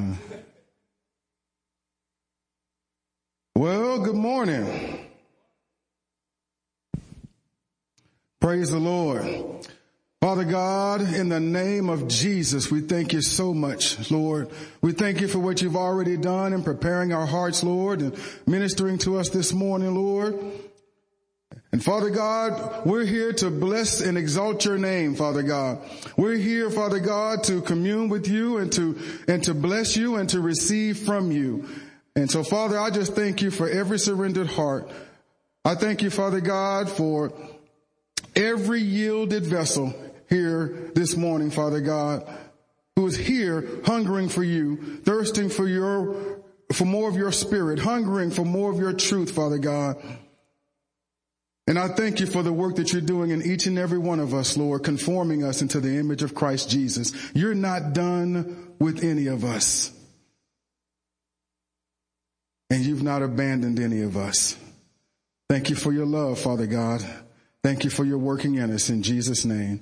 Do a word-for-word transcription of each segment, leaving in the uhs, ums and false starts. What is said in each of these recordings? No. Well, good morning. Praise the Lord. Father God, in the name of Jesus, we thank you so much, Lord. We thank you for what you've already done in preparing our hearts, Lord, and ministering to us this morning, Lord. And Father God, we're here to bless and exalt your name, Father God. We're here, Father God, to commune with you and to, and to bless you and to receive from you. And so, Father, I just thank you for every surrendered heart. I thank you, Father God, for every yielded vessel here this morning, Father God, who is here hungering for you, thirsting for your, for more of your spirit, hungering for more of your truth, Father God. And I thank you for the work that you're doing in each and every one of us, Lord, conforming us into the image of Christ Jesus. You're not done with any of us. And you've not abandoned any of us. Thank you for your love, Father God. Thank you for your working in us in Jesus' name.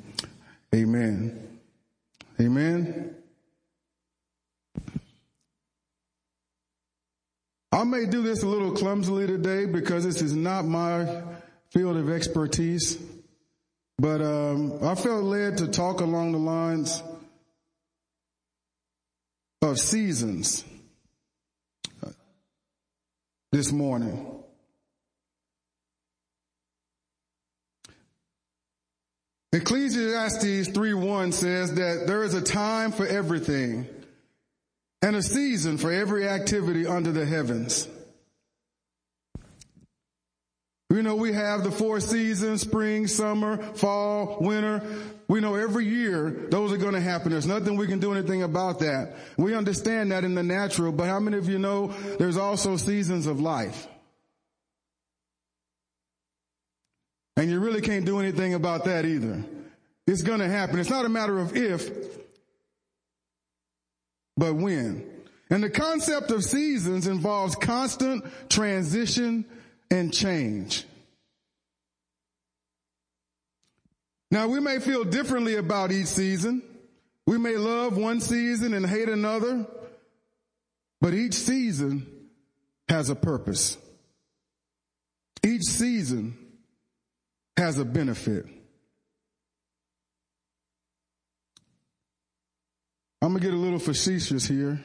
Amen. Amen. I may do this a little clumsily today because this is not my field of expertise, but um, I felt led to talk along the lines of seasons this morning. Ecclesiastes three one says that there is a time for everything and a season for every activity under the heavens. You know, we have the four seasons: spring, summer, fall, winter. We know every year those are going to happen. There's nothing we can do anything about that. We understand that in the natural, but how many of you know there's also seasons of life? And you really can't do anything about that either. It's going to happen. It's not a matter of if, but when. And the concept of seasons involves constant transition and change. Now, we may feel differently about each season. We may love one season and hate another, but each season has a purpose. Each season has a benefit. I'm going to get a little facetious here.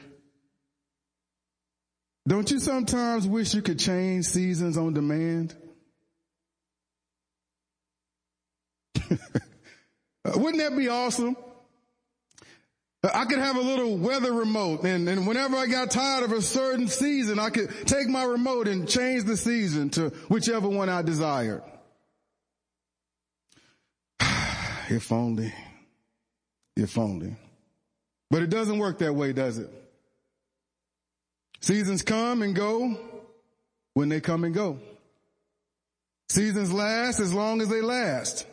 Don't you sometimes wish you could change seasons on demand? Wouldn't that be awesome? I could have a little weather remote, and, and whenever I got tired of a certain season, I could take my remote and change the season to whichever one I desired. If only, if only. But it doesn't work that way, does it? Seasons come and go when they come and go. Seasons last as long as they last.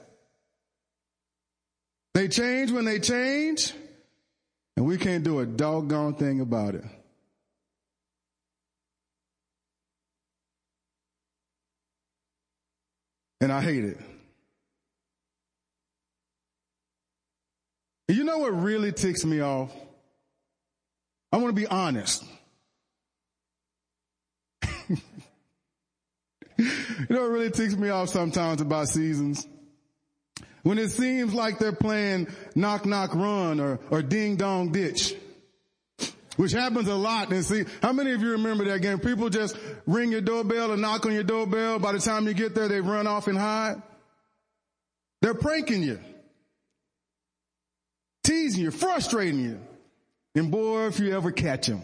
They change when they change, and we can't do a doggone thing about it. And I hate it. You know what really ticks me off? I want to be honest. You know what really ticks me off sometimes about seasons? When it seems like they're playing knock, knock, run or, or ding, dong, ditch, which happens a lot. And see, how many of you remember that game? People just ring your doorbell or knock on your doorbell. By the time you get there, they run off and hide. They're pranking you, teasing you, frustrating you. And boy, if you ever catch them.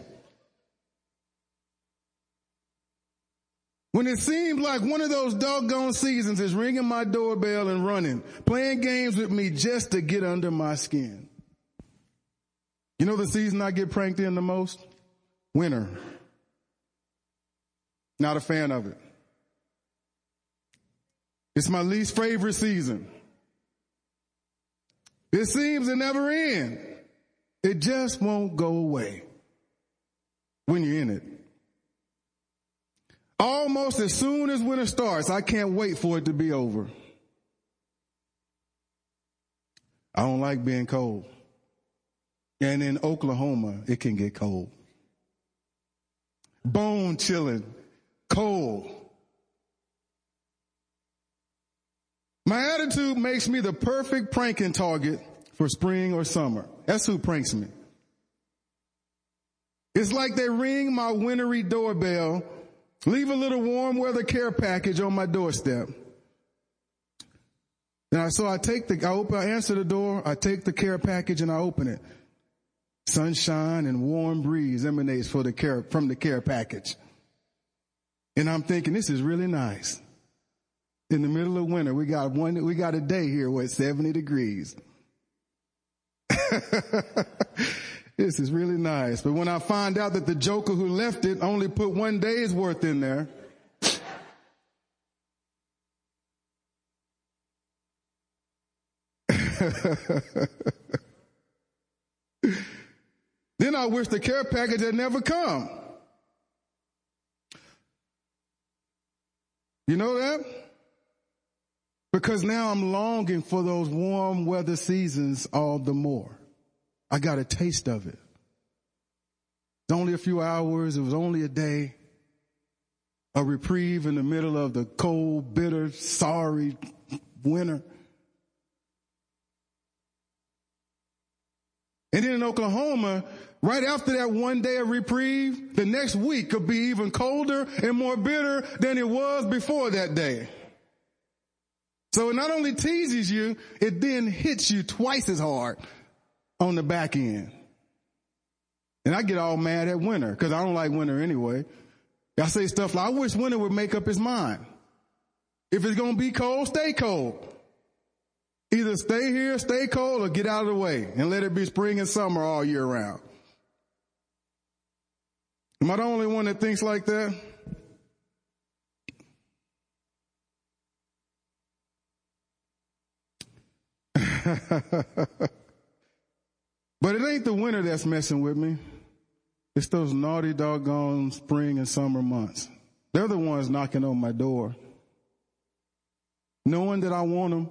When it seems like one of those doggone seasons is ringing my doorbell and running, playing games with me just to get under my skin. You know the season I get pranked in the most? Winter. Not a fan of it. It's my least favorite season. It seems it never ends. It just won't go away when you're in it. Almost as soon as winter starts, I can't wait for it to be over. I don't like being cold. And in Oklahoma, it can get cold. bone chilling, cold. My attitude makes me the perfect pranking target for spring or summer. That's who pranks me. It's like they ring my wintry doorbell, leave a little warm weather care package on my doorstep. And so I take the, I open, I answer the door, I take the care package and I open it. Sunshine and warm breeze emanates for the care, from the care package. And I'm thinking, this is really nice. In the middle of winter, we got one, we got a day here with seventy degrees. This is really nice. But when I find out that the joker who left it only put one day's worth in there, then I wish the care package had never come. You know that? Because now I'm longing for those warm weather seasons all the more. I got a taste of it. It's only a few hours. It was only a day. A reprieve in the middle of the cold, bitter, sorry winter. And then in Oklahoma, right after that one day of reprieve, the next week could be even colder and more bitter than it was before that day. So it not only teases you, it then hits you twice as hard on the back end. And I get all mad at winter because I don't like winter anyway. I say stuff like, I wish winter would make up its mind. If it's going to be cold, stay cold. Either stay here, stay cold, or get out of the way and let it be spring and summer all year round. Am I the only one that thinks like that? But it ain't the winter that's messing with me. It's those naughty doggone spring and summer months. They're the ones knocking on my door, knowing that I want them.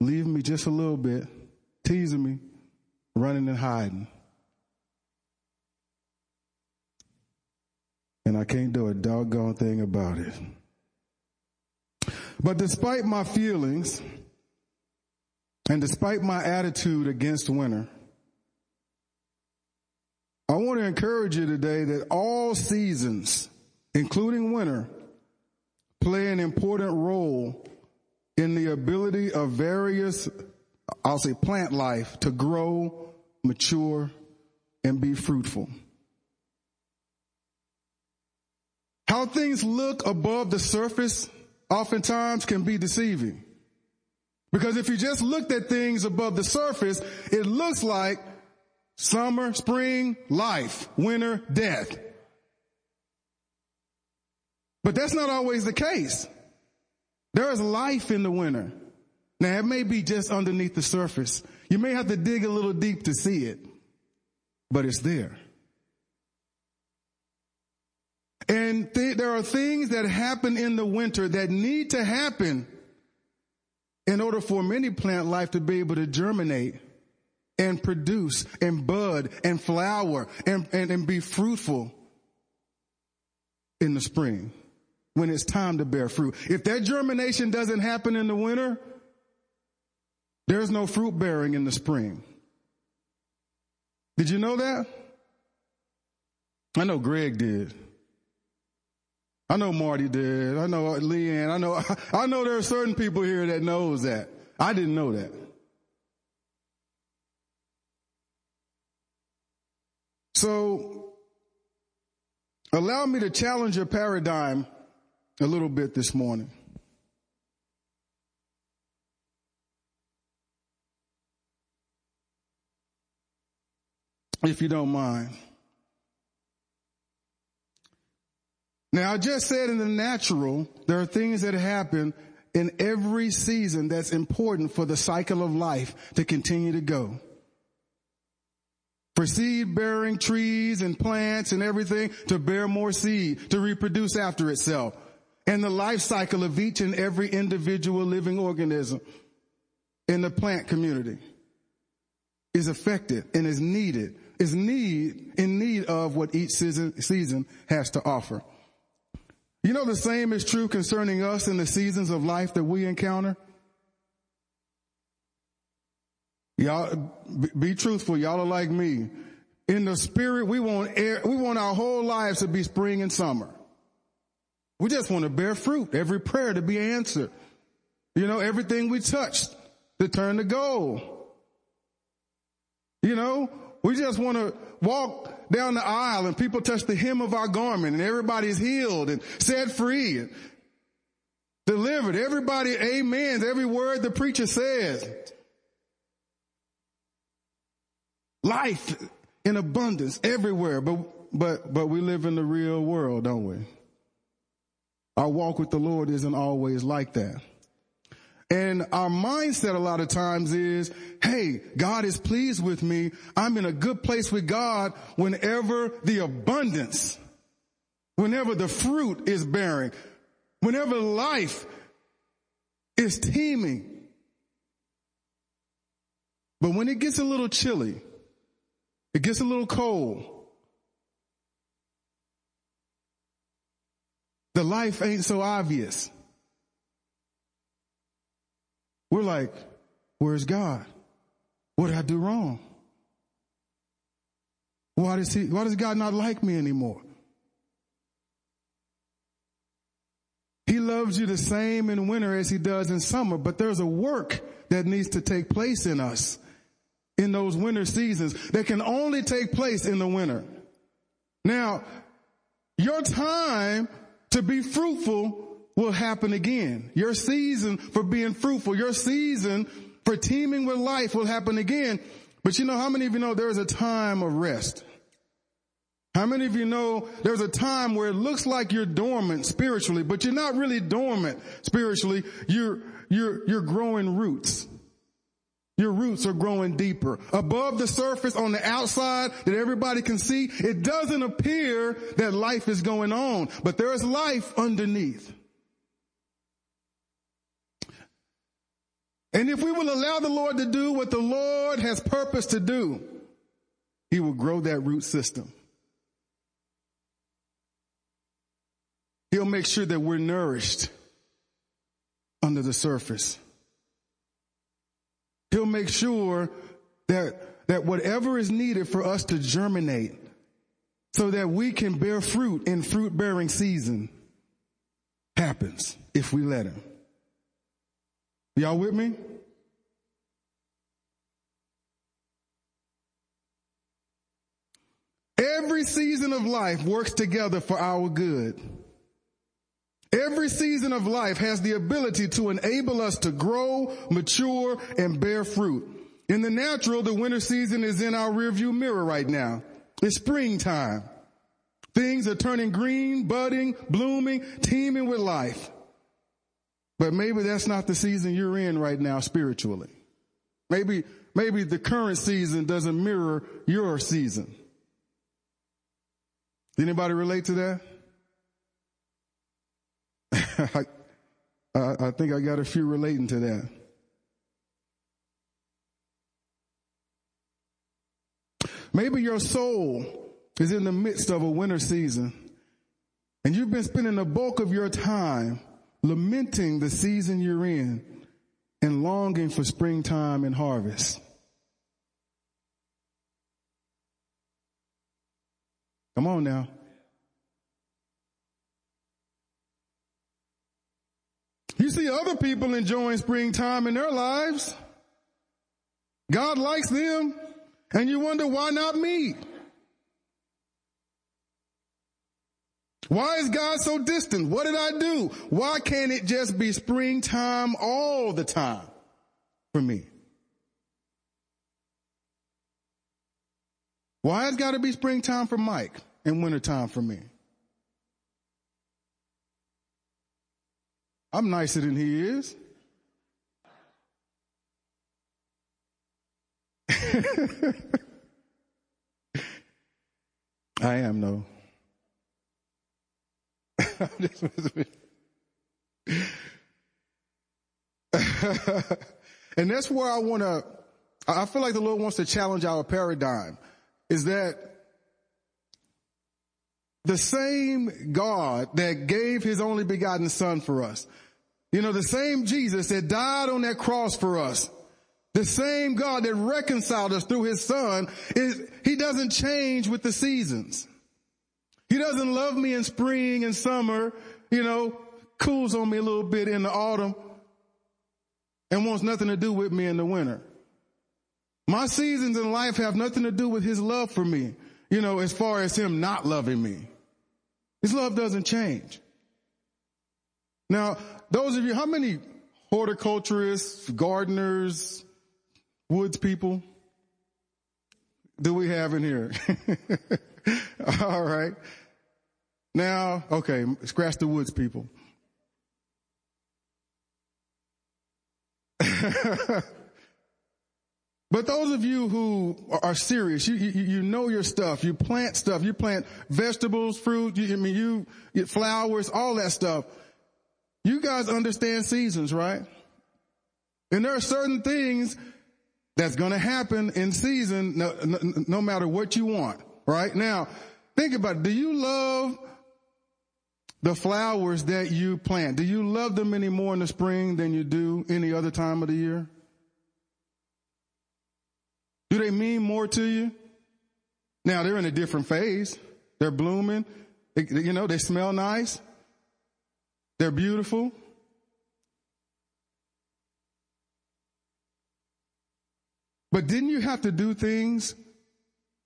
Leaving me just a little bit, teasing me, running and hiding. And I can't do a doggone thing about it. But despite my feelings and despite my attitude against winter, I want to encourage you today that all seasons, including winter, play an important role in the ability of various, I'll say plant life, to grow, mature, and be fruitful. How things look above the surface oftentimes can be deceiving. Because if you just looked at things above the surface, it looks like summer, spring, life, winter, death. But that's not always the case. There is life in the winter. Now, it may be just underneath the surface. You may have to dig a little deep to see it, but it's there. And th- there are things that happen in the winter that need to happen in order for many plant life to be able to germinate and produce and bud and flower and, and, and be fruitful in the spring, when it's time to bear fruit. If that germination doesn't happen in the winter, there's no fruit bearing in the spring. Did you know that? I know Greg did. I know Marty did. I know Leanne. I know, I know there are certain people here that knows that. I didn't know that. So allow me to challenge your paradigm a little bit this morning. If you don't mind. Now, I just said in the natural, there are things that happen in every season that's important for the cycle of life to continue to go. For seed-bearing trees and plants and everything to bear more seed, to reproduce after itself. And the life cycle of each and every individual living organism in the plant community is affected and is needed is need in need of what each season, season has to offer. You know, the same is true concerning us in the seasons of life that we encounter. Y'all, be truthful. Y'all are like me. In the spirit, we want air, we want our whole lives to be spring and summer. We just want to bear fruit, every prayer to be answered. You know, everything we touched to turn to gold. You know, we just want to walk down the aisle and people touch the hem of our garment and everybody's healed and set free and delivered. Everybody amens every word the preacher says. Life in abundance everywhere, but but but we live in the real world, don't we? Our walk with the Lord isn't always like that. And our mindset a lot of times is, hey, God is pleased with me. I'm in a good place with God whenever the abundance, whenever the fruit is bearing, whenever life is teeming. But when it gets a little chilly, it gets a little cold, the life ain't so obvious. We're like, where's God? What did I do wrong? Why does he, why does God not like me anymore? He loves you the same in winter as he does in summer, but there's a work that needs to take place in us in those winter seasons that can only take place in the winter. Now, your time to be fruitful will happen again. Your season for being fruitful, your season for teeming with life will happen again. But you know, how many of you know there's a time of rest? How many of you know there's a time where it looks like you're dormant spiritually, but you're not really dormant spiritually. You're, you're, you're growing roots. Your roots are growing deeper. Above the surface, on the outside that everybody can see, it doesn't appear that life is going on, but there is life underneath. And if we will allow the Lord to do what the Lord has purposed to do, he will grow that root system. He'll make sure that we're nourished under the surface. He'll make sure that, that whatever is needed for us to germinate so that we can bear fruit in fruit-bearing season happens if we let him. Y'all with me? Every season of life works together for our good. Every season of life has the ability to enable us to grow, mature, and bear fruit. In the natural, the winter season is in our rearview mirror right now. It's springtime. Things are turning green, budding, blooming, teeming with life. But maybe that's not the season you're in right now spiritually. Maybe, maybe the current season doesn't mirror your season. Anybody relate to that? I, I think I got a few relating to that. Maybe your soul is in the midst of a winter season and you've been spending the bulk of your time lamenting the season you're in and longing for springtime and harvest. Come on now. You see other people enjoying springtime in their lives. God likes them, and you wonder why not me? Why is God so distant? What did I do? Why can't it just be springtime all the time for me? Why it's got to be springtime for Mike and wintertime for me? I'm nicer than he is. I am, though. And that's where I want to, I feel like the Lord wants to challenge our paradigm. is that the same God that gave his only begotten son for us, you know, the same Jesus that died on that cross for us, the same God that reconciled us through his son, is he doesn't change with the seasons. He doesn't love me in spring and summer, you know, cools on me a little bit in the autumn and wants nothing to do with me in the winter. My seasons in life have nothing to do with his love for me, you know, as far as him not loving me. His love doesn't change. Now, those of you, how many horticulturists, gardeners, woods people do we have in here? All right. Now, okay, scratch the woods people. But those of you who are serious, you, you you know your stuff. You plant stuff. You plant vegetables, fruit. You, I mean, you get flowers, all that stuff. You guys understand seasons, right? And there are certain things that's going to happen in season, no, no, no matter what you want, right? Now, think about it. Do you love the flowers that you plant? Do you love them any more in the spring than you do any other time of the year? Do they mean more to you? Now, they're in a different phase. They're blooming. They, you know, they smell nice. They're beautiful. But didn't you have to do things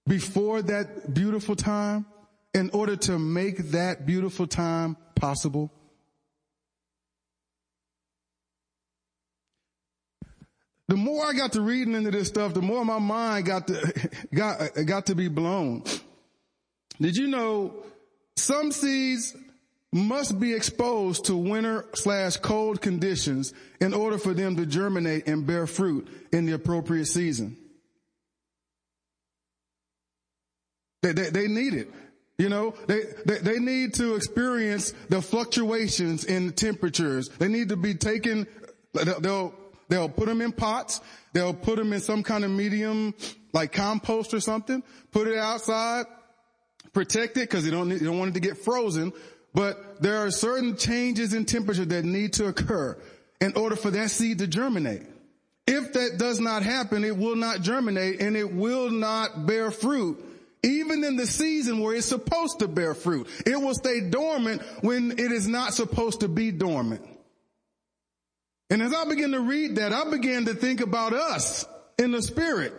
before that beautiful time in order to make that beautiful time possible? The more I got to reading into this stuff, the more my mind got to, got, got to be blown. Did you know some seeds must be exposed to winter slash cold conditions in order for them to germinate and bear fruit in the appropriate season? They, they, they need it. You know, they, they, they need to experience the fluctuations in temperatures. They need to be taken, they'll, They'll put them in pots. They'll put them in some kind of medium, like compost or something. Put it outside, protect it because you don't need, you don't want it to get frozen. But there are certain changes in temperature that need to occur in order for that seed to germinate. If that does not happen, it will not germinate and it will not bear fruit. Even in the season where it's supposed to bear fruit, it will stay dormant when it is not supposed to be dormant. And as I began to read that, I began to think about us in the spirit.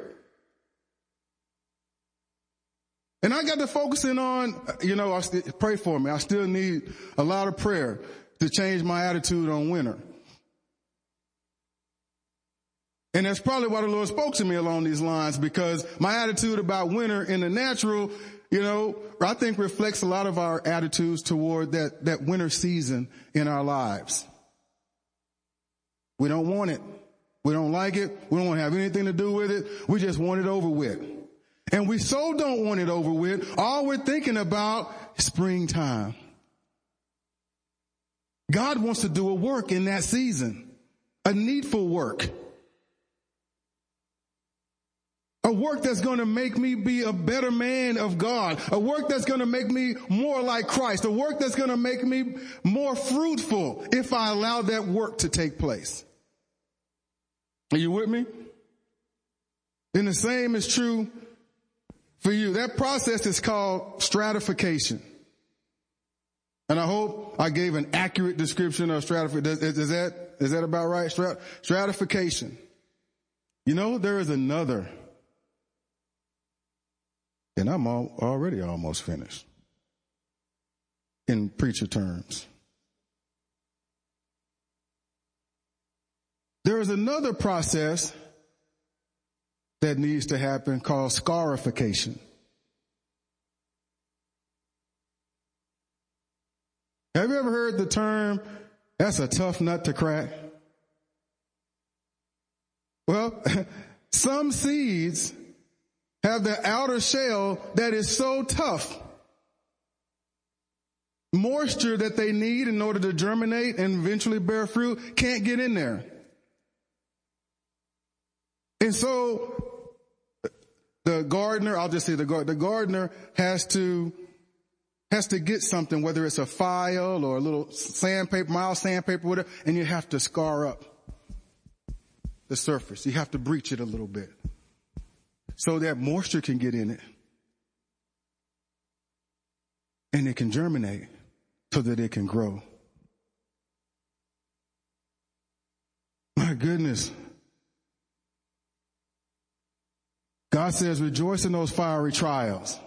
And I got to focusing on, you know, I st- pray for me. I still need a lot of prayer to change my attitude on winter. And that's probably why the Lord spoke to me along these lines, because my attitude about winter in the natural, you know, I think reflects a lot of our attitudes toward that, that winter season in our lives. We don't want it. We don't like it. We don't want to have anything to do with it. We just want it over with. And we so don't want it over with, all we're thinking about is springtime. God wants to do a work in that season, a needful work, a work that's going to make me be a better man of God, a work that's going to make me more like Christ, a work that's going to make me more fruitful if I allow that work to take place. Are you with me? And the same is true for you. That process is called stratification. And I hope I gave an accurate description of stratification. Is that, is that about right? Strat- stratification. You know, there is another. And I'm all, already almost finished in preacher terms. There is another process that needs to happen called scarification. Have you ever heard the term, that's a tough nut to crack? Well, some seeds have the outer shell that is so tough, moisture that they need in order to germinate and eventually bear fruit can't get in there. And so The gardener, I'll just say the gar- the gardener has to has to get something, whether it's a file or a little sandpaper, mild sandpaper, whatever, and you have to scar up the surface. You have to breach it a little bit so that moisture can get in it and it can germinate so that it can grow. My goodness. God says, rejoice in those fiery trials.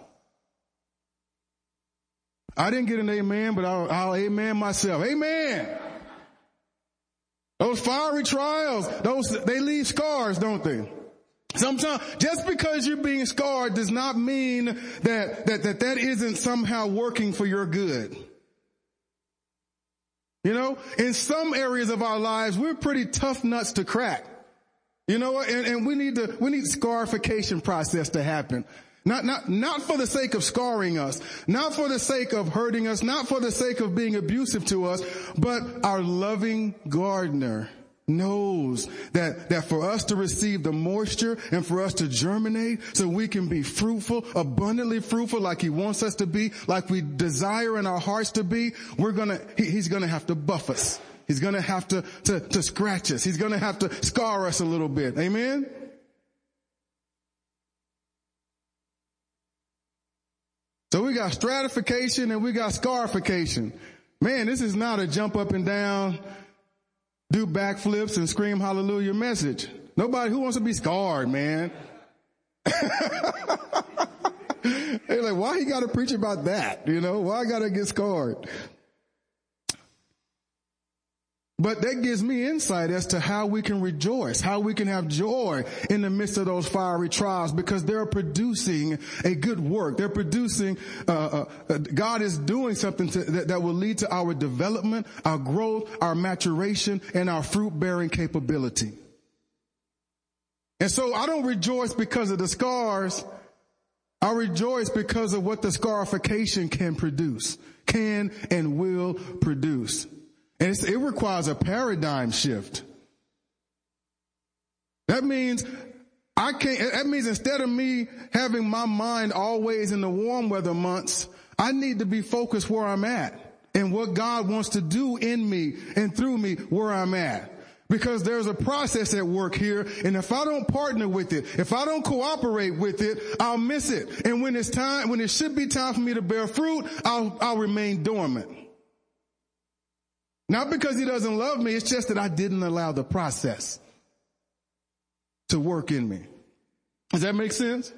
I didn't get an amen, but I'll, I'll amen myself. Amen. Those fiery trials, those, they leave scars, don't they? Sometimes, just because you're being scarred does not mean that, that, that, that isn't somehow working for your good. You know, in some areas of our lives, we're pretty tough nuts to crack. You know, and, and we need to, we need scarification process to happen. Not, not, not for the sake of scarring us, not for the sake of hurting us, not for the sake of being abusive to us, but our loving gardener knows that, that for us to receive the moisture and for us to germinate so we can be fruitful, abundantly fruitful like he wants us to be, like we desire in our hearts to be, we're gonna, he, he's gonna have to buff us. He's going to have to, to, to scratch us. He's going to have to scar us a little bit. Amen? So we got stratification and we got scarification. Man, this is not a jump up and down, do backflips and scream hallelujah message. Nobody who wants to be scarred, man. They're like, why he got to preach about that? You know, why I got to get scarred? But that gives me insight as to how we can rejoice, how we can have joy in the midst of those fiery trials, because they're producing a good work. They're producing, uh, uh God is doing something to, that, that will lead to our development, our growth, our maturation, and our fruit-bearing capability. And so I don't rejoice because of the scars. I rejoice because of what the scarification can produce, can and will produce. And it's, it requires a paradigm shift. That means I can't, that means instead of me having my mind always in the warm weather months, I need to be focused where I'm at and what God wants to do in me and through me where I'm at. Because there's a process at work here, and if I don't partner with it, if I don't cooperate with it, I'll miss it. And when it's time, when it should be time for me to bear fruit, I'll, I'll remain dormant. Not because he doesn't love me, it's just that I didn't allow the process to work in me. Does that make sense?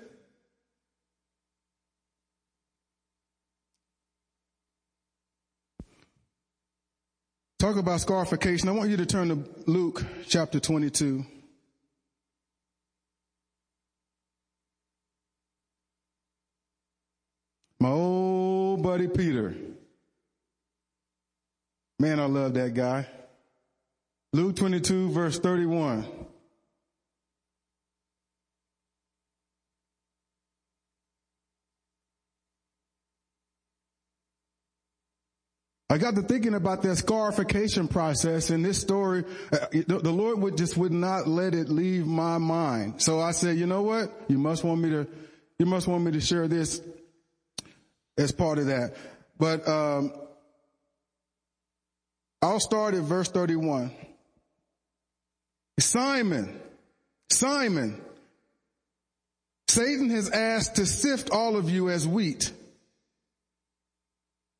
Talk about scarification. I want you to turn to Luke chapter twenty-two. My old buddy Peter. Man, I love that guy. Luke twenty-two, verse thirty-one. I got to thinking about that scarification process in this story. Uh, the, the Lord would just would not let it leave my mind. So I said, you know what? You must want me to, you must want me to share this as part of that. But, um, I'll start at verse thirty-one. Simon, Simon, Satan has asked to sift all of you as wheat.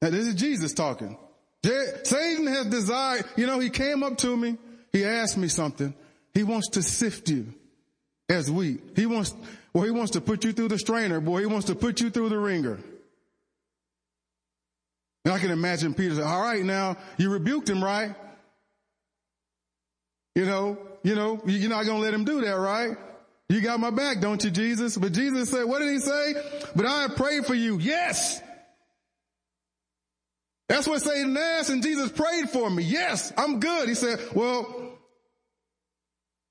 Now this is Jesus talking. Satan has desired, you know, he came up to me. He asked me something. He wants to sift you as wheat. He wants, well, he wants to put you through the strainer, boy. He wants to put you through the ringer. And I can imagine Peter said, all right, now you rebuked him, right? You know, you know, you're not going to let him do that, right? You got my back, don't you, Jesus? But Jesus said, what did he say? But I have prayed for you. Yes. That's what Satan asked, and Jesus prayed for me. Yes, I'm good. He said, well,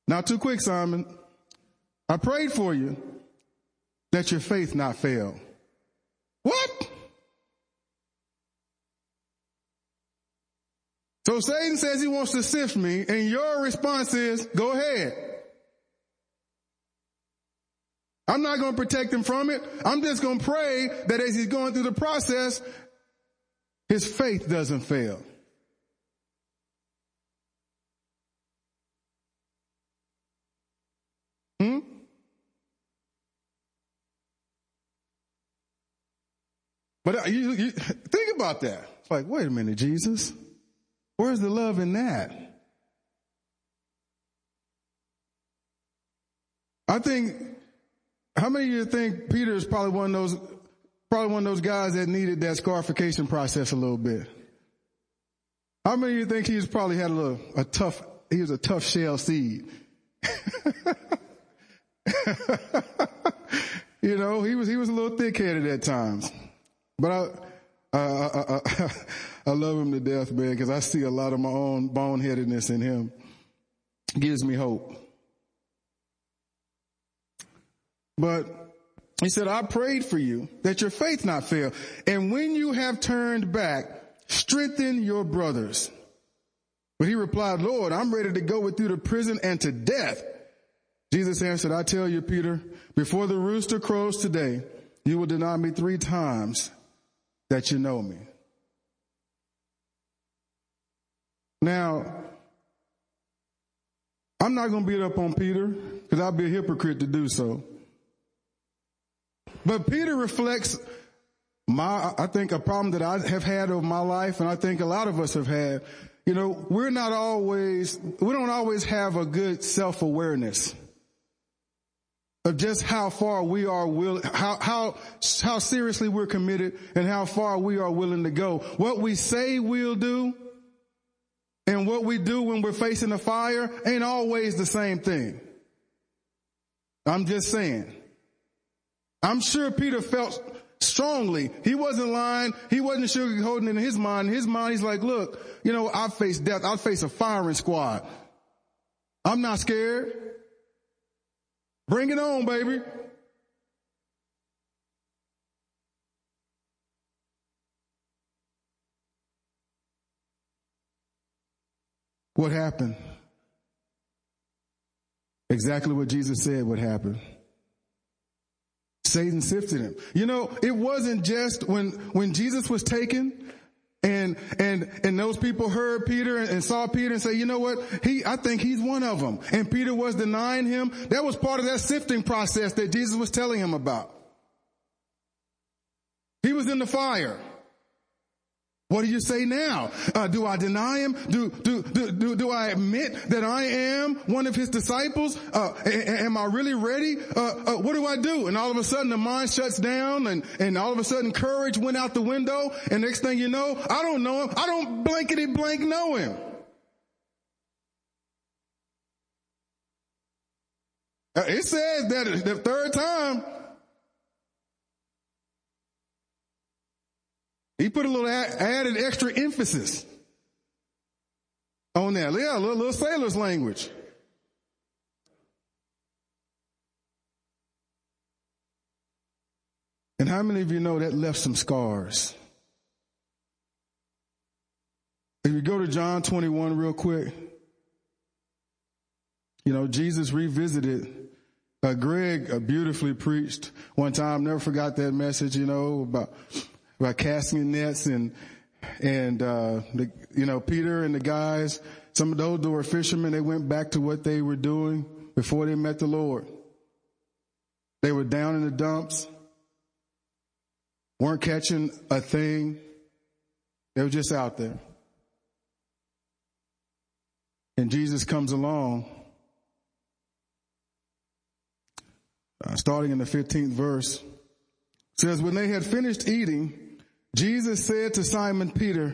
not too quick, Simon. I prayed for you that your faith not fail. What? So Satan says he wants to sift me, and your response is, go ahead. I'm not going to protect him from it. I'm just going to pray that as he's going through the process, his faith doesn't fail. Hmm? But you, you think about that. It's like, wait a minute, Jesus. Where's the love in that? I think, how many of you think Peter is probably one of those, probably one of those guys that needed that scarification process a little bit? How many of you think he's probably had a little, a tough, he was a tough shell seed? You know, he was, he was a little thick headed at times, but I, Uh, I, I, I love him to death, man, because I see a lot of my own boneheadedness in him. It gives me hope. But he said, I prayed for you that your faith not fail. And when you have turned back, strengthen your brothers. But he replied, Lord, I'm ready to go with you to prison and to death. Jesus answered, I tell you, Peter, before the rooster crows today, you will deny me three times that you know me. Now, I'm not going to beat up on Peter because I'd be a hypocrite to do so. But Peter reflects my, I think, a problem that I have had over my life, and I think a lot of us have had. You know, we're not always, we don't always have a good self-awareness of just how far we are willing, how, how, how seriously we're committed and how far we are willing to go. What we say we'll do and what we do when we're facing the fire ain't always the same thing. I'm just saying. I'm sure Peter felt strongly. He wasn't lying. He wasn't sugarcoating it in his mind. In his mind, he's like, look, you know, I face death. I face a firing squad. I'm not scared. Bring it on, baby. What happened? Exactly what Jesus said would happen. Satan sifted him. You know, it wasn't just when, when Jesus was taken and, and, and those people heard Peter and saw Peter and say, you know what? He, I think he's one of them. And Peter was denying him. That was part of that sifting process that Jesus was telling him about. He was in the fire. What do you say now? Uh, do I deny him? Do, do, do, do, do I admit that I am one of his disciples? Uh, am I really ready? Uh, uh, what do I do? And all of a sudden the mind shuts down and, and all of a sudden courage went out the window. And next thing you know, I don't know him. I don't blankety blank know him. It says that the third time, he put a little added extra emphasis on that. Yeah, a little, little sailor's language. And how many of you know that left some scars? If you go to John twenty-one real quick, you know, Jesus revisited, uh, Greg uh, beautifully preached one time, never forgot that message, you know, about... by casting nets and, and, uh, the, you know, Peter and the guys, some of those who were fishermen, they went back to what they were doing before they met the Lord. They were down in the dumps, weren't catching a thing. They were just out there. And Jesus comes along, uh, starting in the fifteenth verse, says, when they had finished eating, Jesus said to Simon Peter,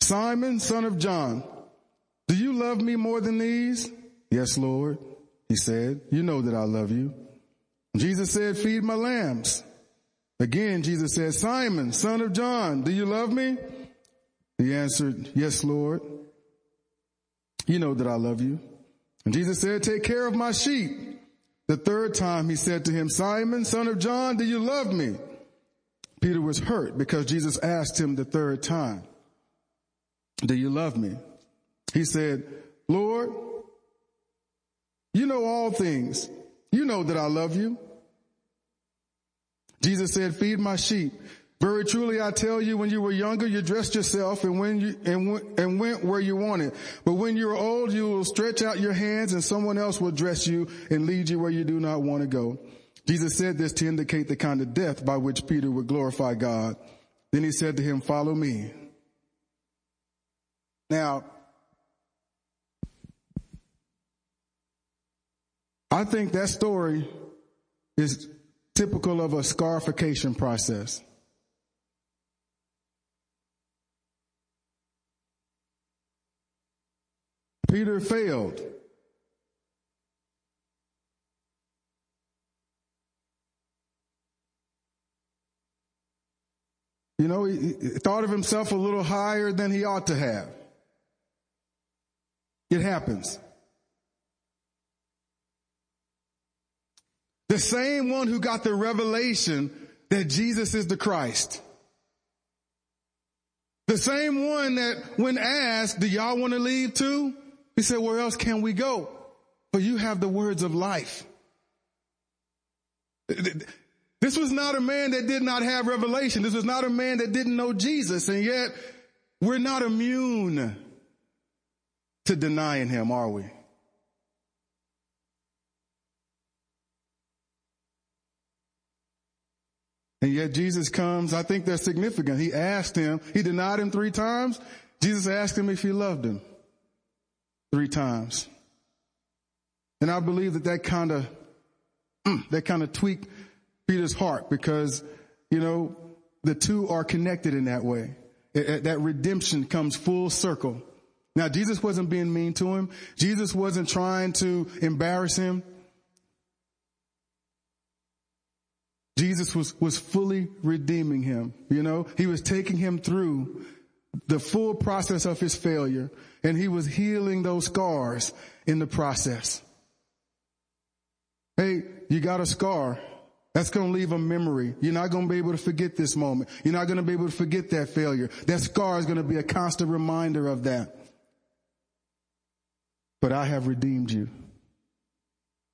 Simon, son of John, do you love me more than these? Yes, Lord, he said, you know that I love you. Jesus said, feed my lambs. Again, Jesus said, Simon, son of John, do you love me? He answered, yes, Lord, you know that I love you. And Jesus said, take care of my sheep. The third time he said to him, Simon, son of John, do you love me? Peter was hurt because Jesus asked him the third time, do you love me? He said, Lord, you know all things. You know that I love you. Jesus said, feed my sheep. Very truly, I tell you, when you were younger, you dressed yourself and when you, and, and went where you wanted. But when you're old, you will stretch out your hands and someone else will dress you and lead you where you do not want to go. Jesus said this to indicate the kind of death by which Peter would glorify God. Then he said to him, follow me. Now, I think that story is typical of a scarification process. Peter failed. You know, he thought of himself a little higher than he ought to have. It happens. The same one who got the revelation that Jesus is the Christ. The same one that when asked, do y'all want to leave too? He said, where else can we go? For you have the words of life. This was not a man that did not have revelation. This was not a man that didn't know Jesus. And yet we're not immune to denying him, are we? And yet Jesus comes. I think that's significant. He asked him, he denied him three times. Jesus asked him if he loved him three times. And I believe that that kind of, that kind of tweaked Peter's heart because, you know, the two are connected in that way. It, it, that redemption comes full circle. Now, Jesus wasn't being mean to him. Jesus wasn't trying to embarrass him. Jesus was, was fully redeeming him. You know, he was taking him through the full process of his failure, and he was healing those scars in the process. Hey, you got a scar. That's going to leave a memory. You're not going to be able to forget this moment. You're not going to be able to forget that failure. That scar is going to be a constant reminder of that. But I have redeemed you.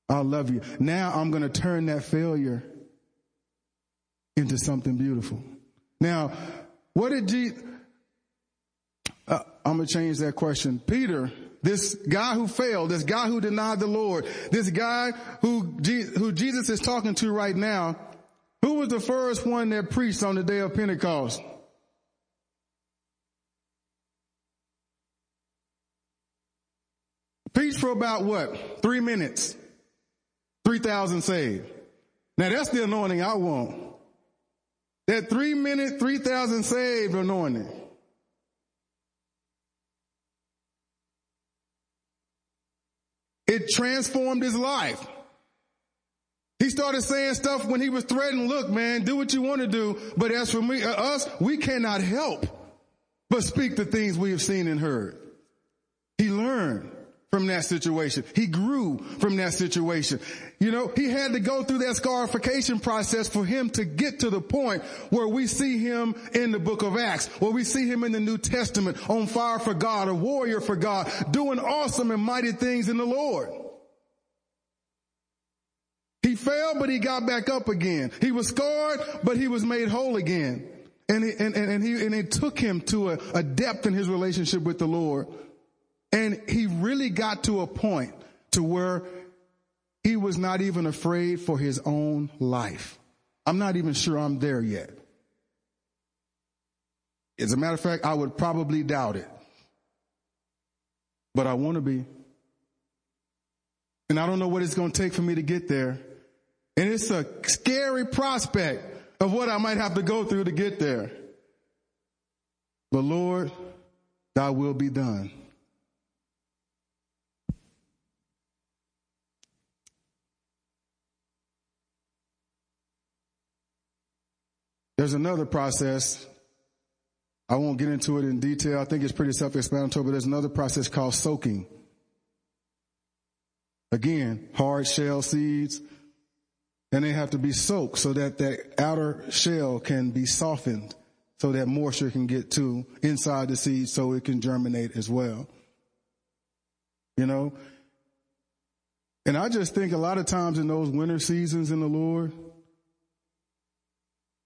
I love you. Now I'm going to turn that failure into something beautiful. Now, what did Jesus... Uh, I'm going to change that question. Peter, this guy who failed, this guy who denied the Lord, this guy who, Je- who Jesus is talking to right now, who was the first one that preached on the day of Pentecost? Preached for about what? Three minutes. three thousand saved. Now that's the anointing I want. That three minute, three thousand saved anointing. It transformed his life. He started saying stuff when he was threatened. Look, man, do what you want to do. But as for me, uh, us, we cannot help but speak the things we have seen and heard. He learned from that situation. He grew from that situation. You know, he had to go through that scarification process for him to get to the point where we see him in the book of Acts, where we see him in the New Testament, on fire for God, a warrior for God, doing awesome and mighty things in the Lord. He fell, but he got back up again. He was scarred, but he was made whole again. And it, and, and, and he, and it took him to a, a depth in his relationship with the Lord. And he really got to a point to where he was not even afraid for his own life. I'm not even sure I'm there yet. As a matter of fact, I would probably doubt it. But I want to be. And I don't know what it's going to take for me to get there. And it's a scary prospect of what I might have to go through to get there. But Lord, thy will be done. There's another process. I won't get into it in detail. I think it's pretty self-explanatory, but there's another process called soaking. Again, hard shell seeds, and they have to be soaked so that that outer shell can be softened so that moisture can get to inside the seed so it can germinate as well. You know, and I just think a lot of times in those winter seasons in the Lord,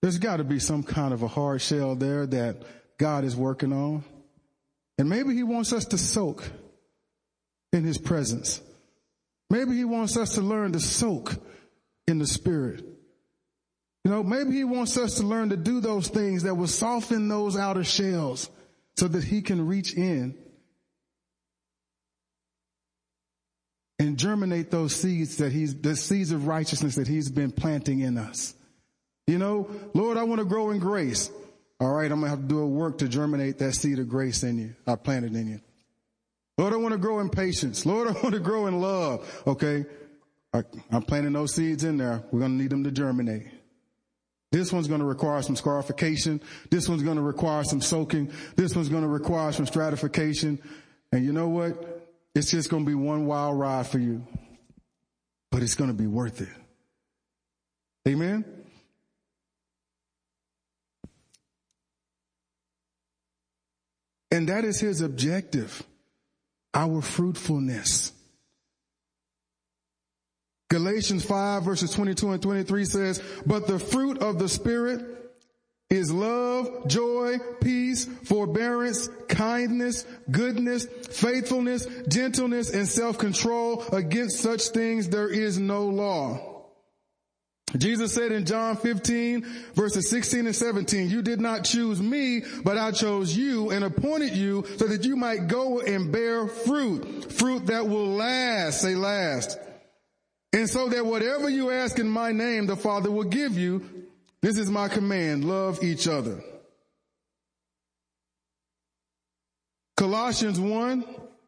There's got to be some kind of a hard shell there that God is working on. And maybe he wants us to soak in his presence. Maybe he wants us to learn to soak in the Spirit. You know, maybe he wants us to learn to do those things that will soften those outer shells so that he can reach in and germinate those seeds that he's, the seeds of righteousness that he's been planting in us. You know, Lord, I want to grow in grace. All right, I'm going to have to do a work to germinate that seed of grace in you. I planted in you. Lord, I want to grow in patience. Lord, I want to grow in love. Okay, I, I'm planting those seeds in there. We're going to need them to germinate. This one's going to require some scarification. This one's going to require some soaking. This one's going to require some stratification. And you know what? It's just going to be one wild ride for you, but it's going to be worth it. Amen? And that is his objective. Our fruitfulness. Galatians five verses twenty-two and twenty-three says, but the fruit of the Spirit is love, joy, peace, forbearance, kindness, goodness, faithfulness, gentleness, and self-control. Against such things there is no law. Jesus said in John fifteen verses sixteen and seventeen, you did not choose me, but I chose you and appointed you so that you might go and bear fruit, fruit that will last, say last. And so that whatever you ask in my name, the Father will give you. This is my command, love each other. Colossians one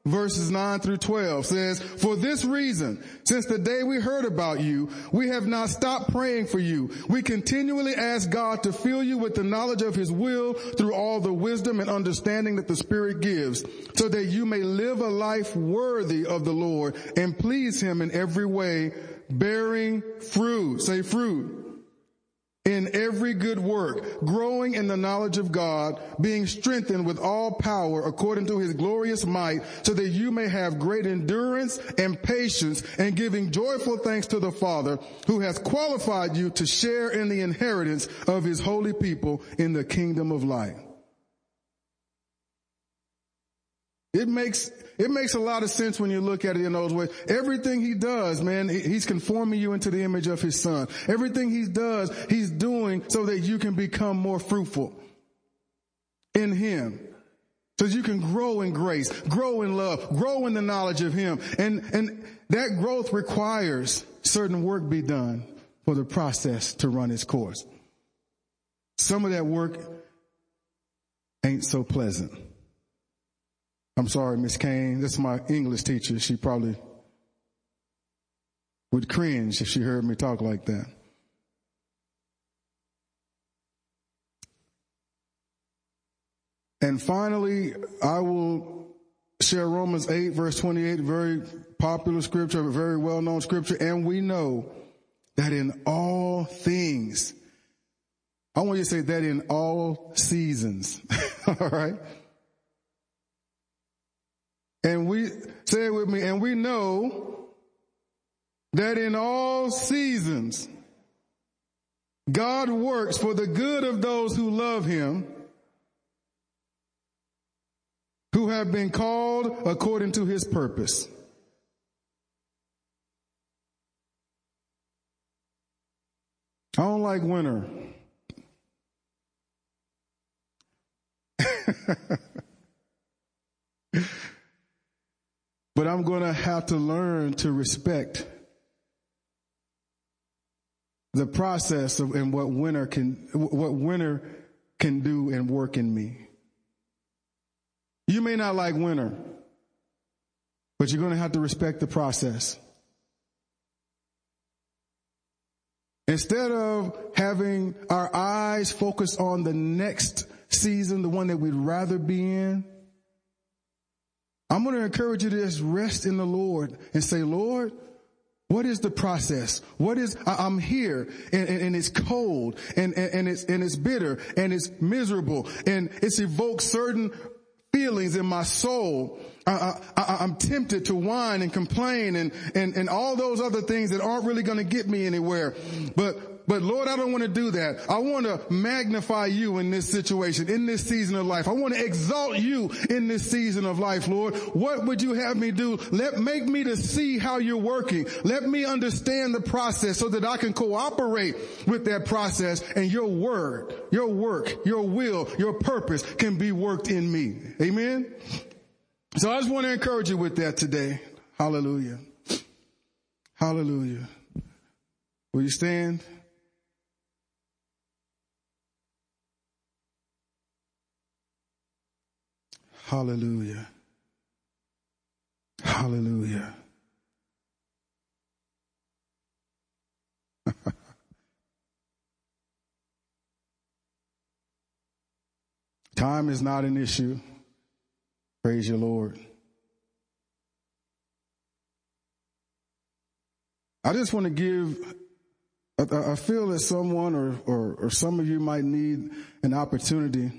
verses nine through twelve says, for this reason, since the day we heard about you, we have not stopped praying for you. We continually ask God to fill you with the knowledge of his will through all the wisdom and understanding that the Spirit gives, so that you may live a life worthy of the Lord and please him in every way, bearing fruit, say fruit, in every good work, growing in the knowledge of God, being strengthened with all power according to his glorious might, so that you may have great endurance and patience, and giving joyful thanks to the Father who has qualified you to share in the inheritance of his holy people in the kingdom of light. It makes, it makes a lot of sense when you look at it in those ways. Everything he does, man, he's conforming you into the image of his Son. Everything he does, he's doing so that you can become more fruitful in him. So you can grow in grace, grow in love, grow in the knowledge of him. And, and that growth requires certain work be done for the process to run its course. Some of that work ain't so pleasant. I'm sorry, Miss Kane. This is my English teacher. She probably would cringe if she heard me talk like that. And finally, I will share Romans eight, verse twenty-eight, very popular scripture, a very well-known scripture. And we know that in all things, I want you to say that in all seasons, all right? And we, say it with me, and we know that in all seasons, God works for the good of those who love him, who have been called according to his purpose. I don't like winter. But I'm going to have to learn to respect the process of, and what winter can, what winter can do and work in me. You may not like winter, but you're going to have to respect the process. Instead of having our eyes focused on the next season, the one that we'd rather be in, I'm going to encourage you to just rest in the Lord and say, Lord, what is the process? What is, I, I'm here and, and, and it's cold and, and, and it's, and it's bitter and it's miserable and it's evoked certain feelings in my soul. I, I, I'm tempted to whine and complain and, and, and all those other things that aren't really going to get me anywhere. But But Lord, I don't want to do that. I want to magnify you in this situation, in this season of life. I want to exalt you in this season of life, Lord. What would you have me do? Let make me to see how you're working. Let me understand the process so that I can cooperate with that process, and your word, your work, your will, your purpose can be worked in me. Amen. So I just want to encourage you with that today. Hallelujah. Hallelujah. Will you stand? Hallelujah. Hallelujah. Time is not an issue. Praise your Lord. I just want to give, I, I feel that someone or, or, or some of you might need an opportunity,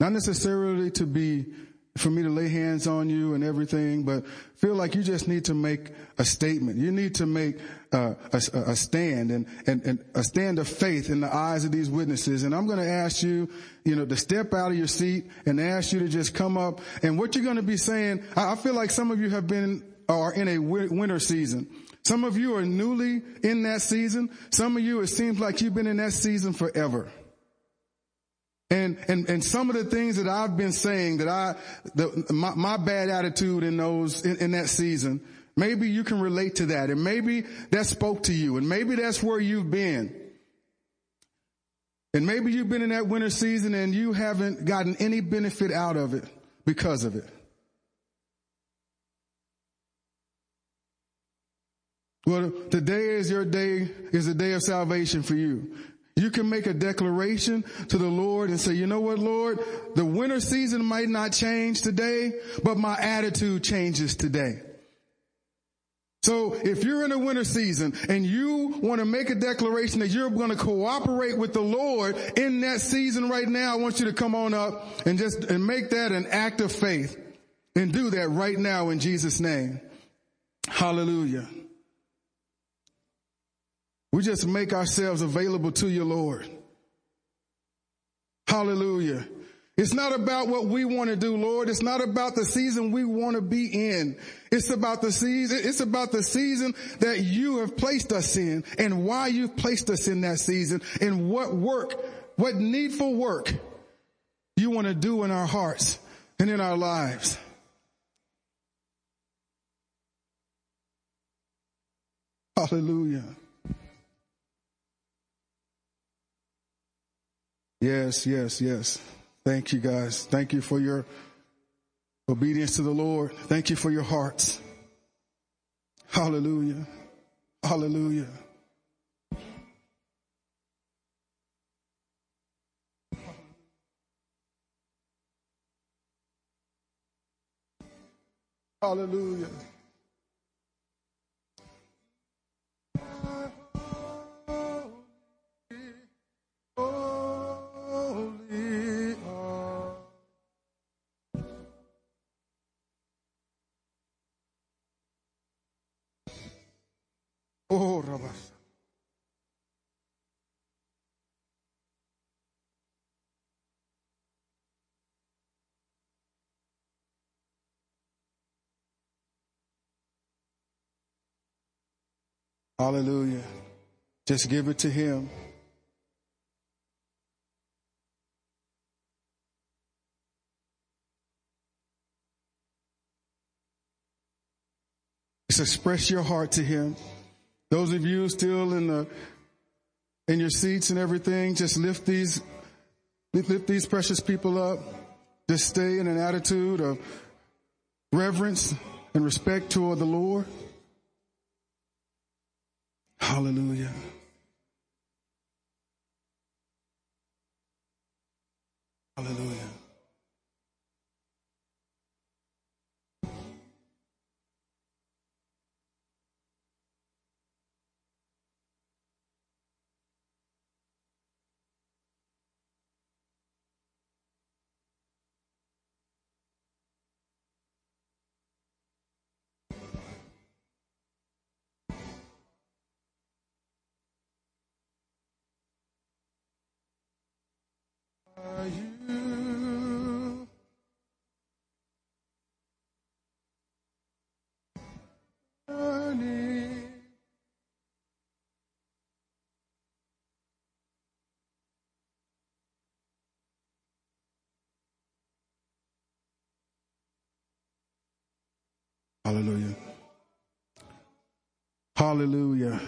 not necessarily to be, for me to lay hands on you and everything, but feel like you just need to make a statement. You need to make uh, a, a stand and, and, and a stand of faith in the eyes of these witnesses. And I'm going to ask you, you know, to step out of your seat and ask you to just come up. And what you're going to be saying, I, I feel like some of you have been, are in a winter season. Some of you are newly in that season. Some of you, it seems like you've been in that season forever. And, and, and some of the things that I've been saying that I, the, my, my bad attitude in those, in, in that season, maybe you can relate to that. And maybe that spoke to you. And maybe that's where you've been. And maybe you've been in that winter season and you haven't gotten any benefit out of it because of it. Well, today is your day, is a day of salvation for you. You can make a declaration to the Lord and say, you know what, Lord, the winter season might not change today, but my attitude changes today. So if you're in a winter season and you want to make a declaration that you're going to cooperate with the Lord in that season right now, I want you to come on up and just and make that an act of faith and do that right now in Jesus' name. Hallelujah. We just make ourselves available to you, Lord. Hallelujah. It's not about what we want to do, Lord. It's not about the season we want to be in. It's about the season. It's about the season that you have placed us in and why you've placed us in that season and what work, what needful work you want to do in our hearts and in our lives. Hallelujah. Yes, yes, yes. Thank you, guys. Thank you for your obedience to the Lord. Thank you for your hearts. Hallelujah. Hallelujah. Hallelujah. Oh, Rabas. Hallelujah. Just give it to him. Just express your heart to him. Those of you still in the in your seats and everything, just lift these lift these precious people up. Just stay in an attitude of reverence and respect toward the Lord. Hallelujah. Hallelujah. Hallelujah. Hallelujah.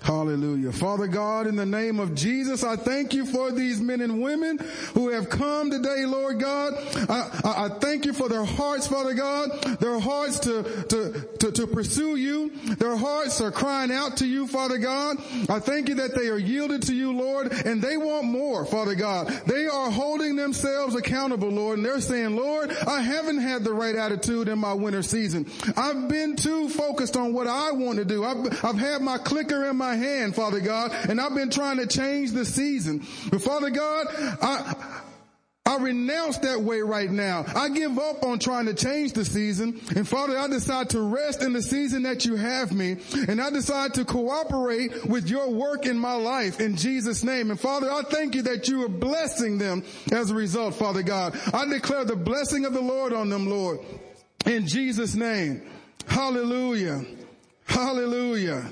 Hallelujah. Father God, in the name of Jesus, I thank you for these men and women who have come today, Lord God. I, I, I thank you for their hearts, Father God, their hearts to, to, to, to pursue you. Their hearts are crying out to you, Father God. I thank you that they are yielded to you, Lord, and they want more, Father God. They are holding themselves accountable, Lord, and they're saying, Lord, I haven't had the right attitude in my winter season. I've been too focused on what I want to do. I've, I've had my clicker in my hand, Father God, and I've been trying to change the season. But Father God, I I renounce that way right now. I give up on trying to change the season. And Father, I decide to rest in the season that you have me. And I decide to cooperate with your work in my life in Jesus' name. And Father, I thank you that you are blessing them as a result, Father God. I declare the blessing of the Lord on them, Lord, in Jesus' name. Hallelujah. Hallelujah.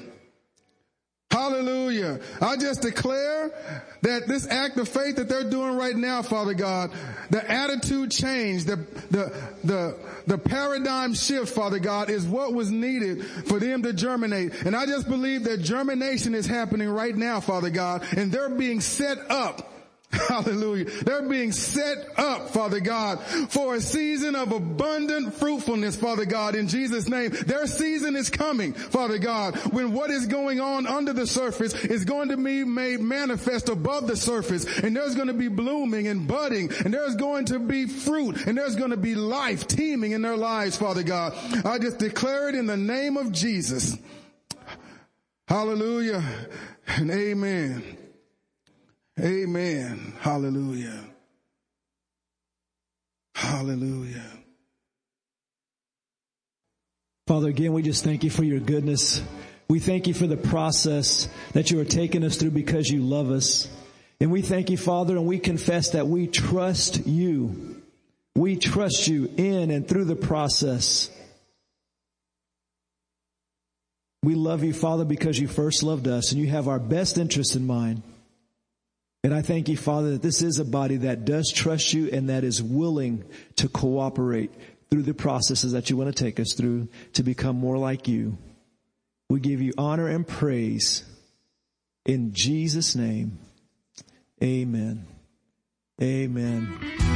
Hallelujah. I just declare that this act of faith that they're doing right now, Father God, the attitude change, the, the, the, the paradigm shift, Father God, is what was needed for them to germinate. And I just believe that germination is happening right now, Father God, and they're being set up. Hallelujah. They're being set up, Father God, for a season of abundant fruitfulness, Father God, in Jesus' name. Their season is coming, Father God, when what is going on under the surface is going to be made manifest above the surface, and there's going to be blooming and budding, and there's going to be fruit, and there's going to be life teeming in their lives, Father God. I just declare it in the name of Jesus. Hallelujah and amen. Amen. Hallelujah. Hallelujah. Father, again, we just thank you for your goodness. We thank you for the process that you are taking us through because you love us. And we thank you, Father, and we confess that we trust you. We trust you in and through the process. We love you, Father, because you first loved us and you have our best interest in mind. And I thank you, Father, that this is a body that does trust you and that is willing to cooperate through the processes that you want to take us through to become more like you. We give you honor and praise in Jesus' name. Amen. Amen.